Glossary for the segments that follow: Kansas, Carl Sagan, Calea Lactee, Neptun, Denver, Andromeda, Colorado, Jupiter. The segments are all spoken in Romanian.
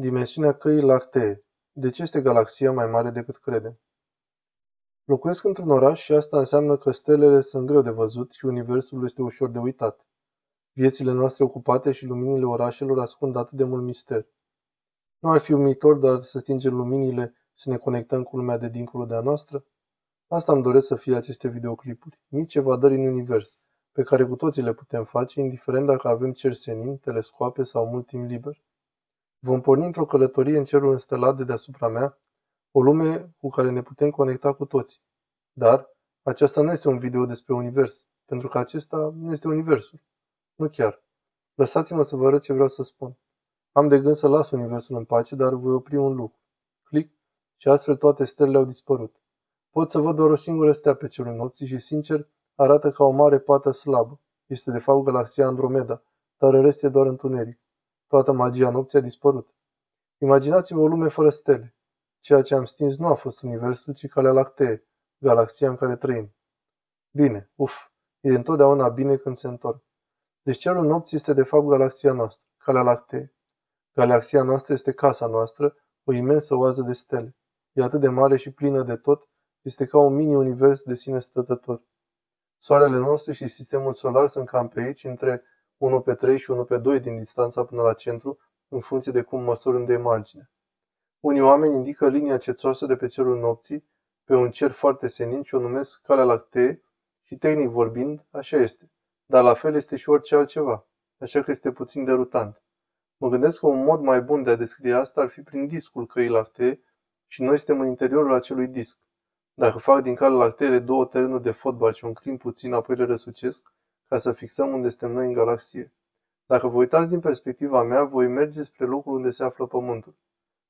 Dimensiunea Căii Lactee. De ce este galaxia mai mare decât credem? Locuiesc într-un oraș și asta înseamnă că stelele sunt greu de văzut și universul este ușor de uitat. Viețile noastre ocupate și luminile orașelor ascund atât de mult mister. Nu ar fi uimitor doar să stingem luminile și să ne conectăm cu lumea de dincolo de a noastră? Asta îmi doresc să fie aceste videoclipuri, mici evadări în univers, pe care cu toții le putem face, indiferent dacă avem cer senin, telescoape sau mult timp liber. Vom porni într-o călătorie în cerul înstelat de deasupra mea, o lume cu care ne putem conecta cu toții. Dar aceasta nu este un video despre univers, pentru că acesta nu este universul. Nu chiar. Lăsați-mă să vă arăt ce vreau să spun. Am de gând să las universul în pace, dar voi opri un lucru. Clic și astfel toate stelele au dispărut. Pot să văd doar o singură stea pe cerul nopții și, sincer, arată ca o mare pată slabă. Este de fapt galaxia Andromeda, dar în rest e doar întuneric. Toată magia nopții a dispărut. Imaginați-vă o lume fără stele. Ceea ce am stins nu a fost universul, ci Calea Lactee, galaxia în care trăim. Bine, e întotdeauna bine când se întorc. Deci cerul nopții este de fapt galaxia noastră, Calea Lactee. Galaxia noastră este casa noastră, o imensă oază de stele. E atât de mare și plină de tot, este ca un mini-univers de sine stătător. Soarele nostru și sistemul solar sunt cam pe aici, între 1/3 și 1/2 din distanța până la centru, în funcție de cum măsori unde e marginea. Unii oameni indică linia cețoasă de pe cerul nopții, pe un cer foarte senin și o numesc Calea Lactee și, tehnic vorbind, așa este. Dar la fel este și orice altceva, așa că este puțin derutant. Mă gândesc că un mod mai bun de a descrie asta ar fi prin discul Căii Lactee și noi suntem în interiorul acelui disc. Dacă fac din Calea Lactee două terenuri de fotbal și o înclin puțin, apoi le răsucesc, ca să fixăm unde suntem noi în galaxie. Dacă vă uitați din perspectiva mea, voi merge spre locul unde se află Pământul.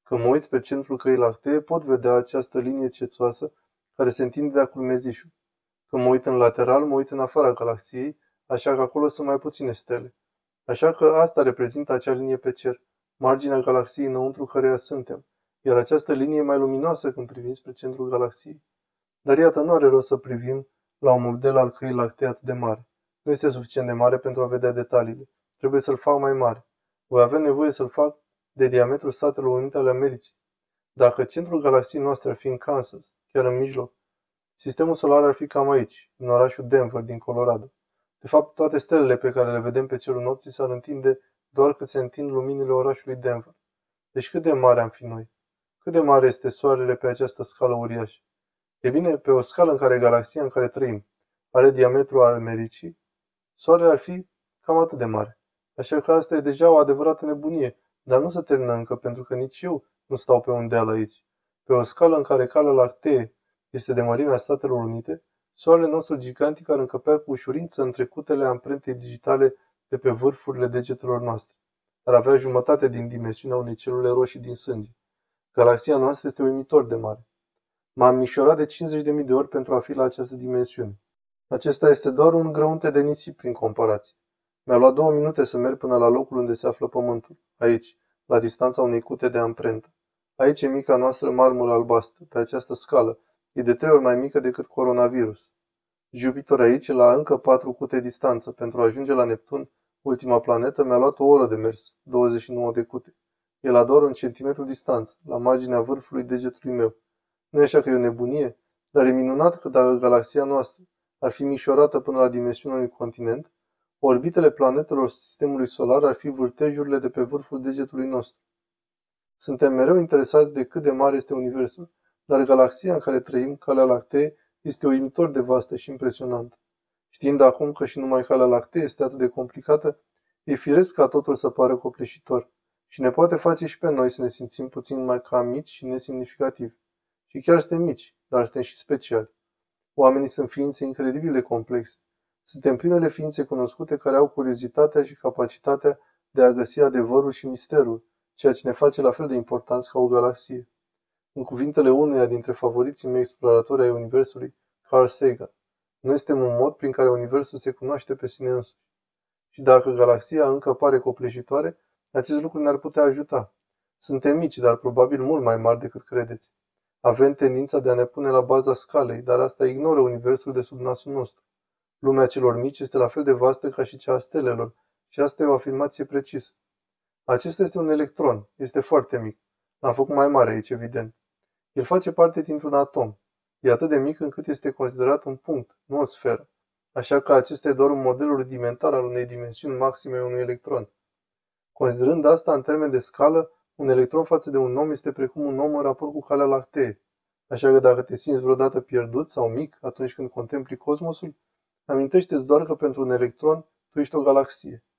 Când mă uit spre centrul Căii Lactee, pot vedea această linie cețoasă care se întinde de-a culmezișul. Când mă uit în lateral, mă uit în afara galaxiei, așa că acolo sunt mai puține stele. Așa că asta reprezintă acea linie pe cer, marginea galaxiei înăuntru căreia suntem, iar această linie e mai luminoasă când privim spre centrul galaxiei. Dar iată, nu are rost să privim la un model al Căii Lactee atât de mare. Nu este suficient de mare pentru a vedea detaliile. Trebuie să-l fac mai mare. Voi avea nevoie să-l fac de diametrul Statelor Unite ale Americii. Dacă centrul galaxiei noastre ar fi în Kansas, chiar în mijloc, sistemul solar ar fi cam aici, în orașul Denver din Colorado. De fapt, toate stelele pe care le vedem pe cerul nopții s-ar întinde doar cât se întind luminile orașului Denver. Deci cât de mare am fi noi? Cât de mare este soarele pe această scală uriașă? E bine, pe o scală în care galaxia în care trăim are diametrul al Americii, soarele ar fi cam atât de mare. Așa că asta e deja o adevărată nebunie, dar nu se termină încă, pentru că nici eu nu stau pe un deal aici. Pe o scală în care Calea Lactee este de mărimea Statelor Unite, soarele nostru gigantic ar încăpea cu ușurință în trecutele amprentei digitale de pe vârfurile degetelor noastre. Ar avea jumătate din dimensiunea unei celule roșii din sânge. Galaxia noastră este uimitor de mare. M-am mișorat de 50.000 de ori pentru a fi la această dimensiune. Acesta este doar un grăunte de nisip prin comparație. Mi-a luat 2 minute să merg până la locul unde se află Pământul, aici, la distanța unei cute de amprentă. Aici e mica noastră marmură albastră, pe această scală. E de 3 ori mai mică decât coronavirus. Jupiter aici, la încă 4 cute distanță, pentru a ajunge la Neptun, ultima planetă, mi-a luat 1 oră de mers, 29 de cute. E la doar 1 centimetru distanță, la marginea vârfului degetului meu. Nu e așa că e o nebunie, dar e minunat că dacă galaxia noastră ar fi mișorată până la dimensiunea unui continent, orbitele planetelor sistemului solar ar fi vârtejurile de pe vârful degetului nostru. Suntem mereu interesați de cât de mare este universul, dar galaxia în care trăim, Calea Lactee, este uimitor de vastă și impresionantă. Știind acum că și numai Calea Lactee este atât de complicată, e firesc ca totul să pară copleșitor și ne poate face și pe noi să ne simțim puțin mai ca mici și nesemnificativi. Și chiar suntem mici, dar suntem și speciali. Oamenii sunt ființe incredibil de complexe. Suntem primele ființe cunoscute care au curiozitatea și capacitatea de a găsi adevărul și misterul, ceea ce ne face la fel de importanți ca o galaxie. În cuvintele unuia dintre favoriții mei exploratori ai Universului, Carl Sagan, noi suntem un mod prin care Universul se cunoaște pe sine însuși. Și dacă galaxia încă pare copleșitoare, acest lucru ne-ar putea ajuta. Suntem mici, dar probabil mult mai mari decât credeți. Avem tendința de a ne pune la baza scalei, dar asta ignoră Universul de sub nasul nostru. Lumea celor mici este la fel de vastă ca și cea a stelelor, și asta e o afirmație precisă. Acesta este un electron, este foarte mic. L-am făcut mai mare aici, evident. El face parte dintr-un atom. E atât de mic încât este considerat un punct, nu o sferă. Așa că acesta e doar un model rudimentar al unei dimensiuni maxime a unui electron. Considerând asta în termen de scală, un electron față de un om este precum un om în raport cu Calea Lactee. Așa că dacă te simți vreodată pierdut sau mic atunci când contempli cosmosul, amintește-ți doar că pentru un electron tu ești o galaxie.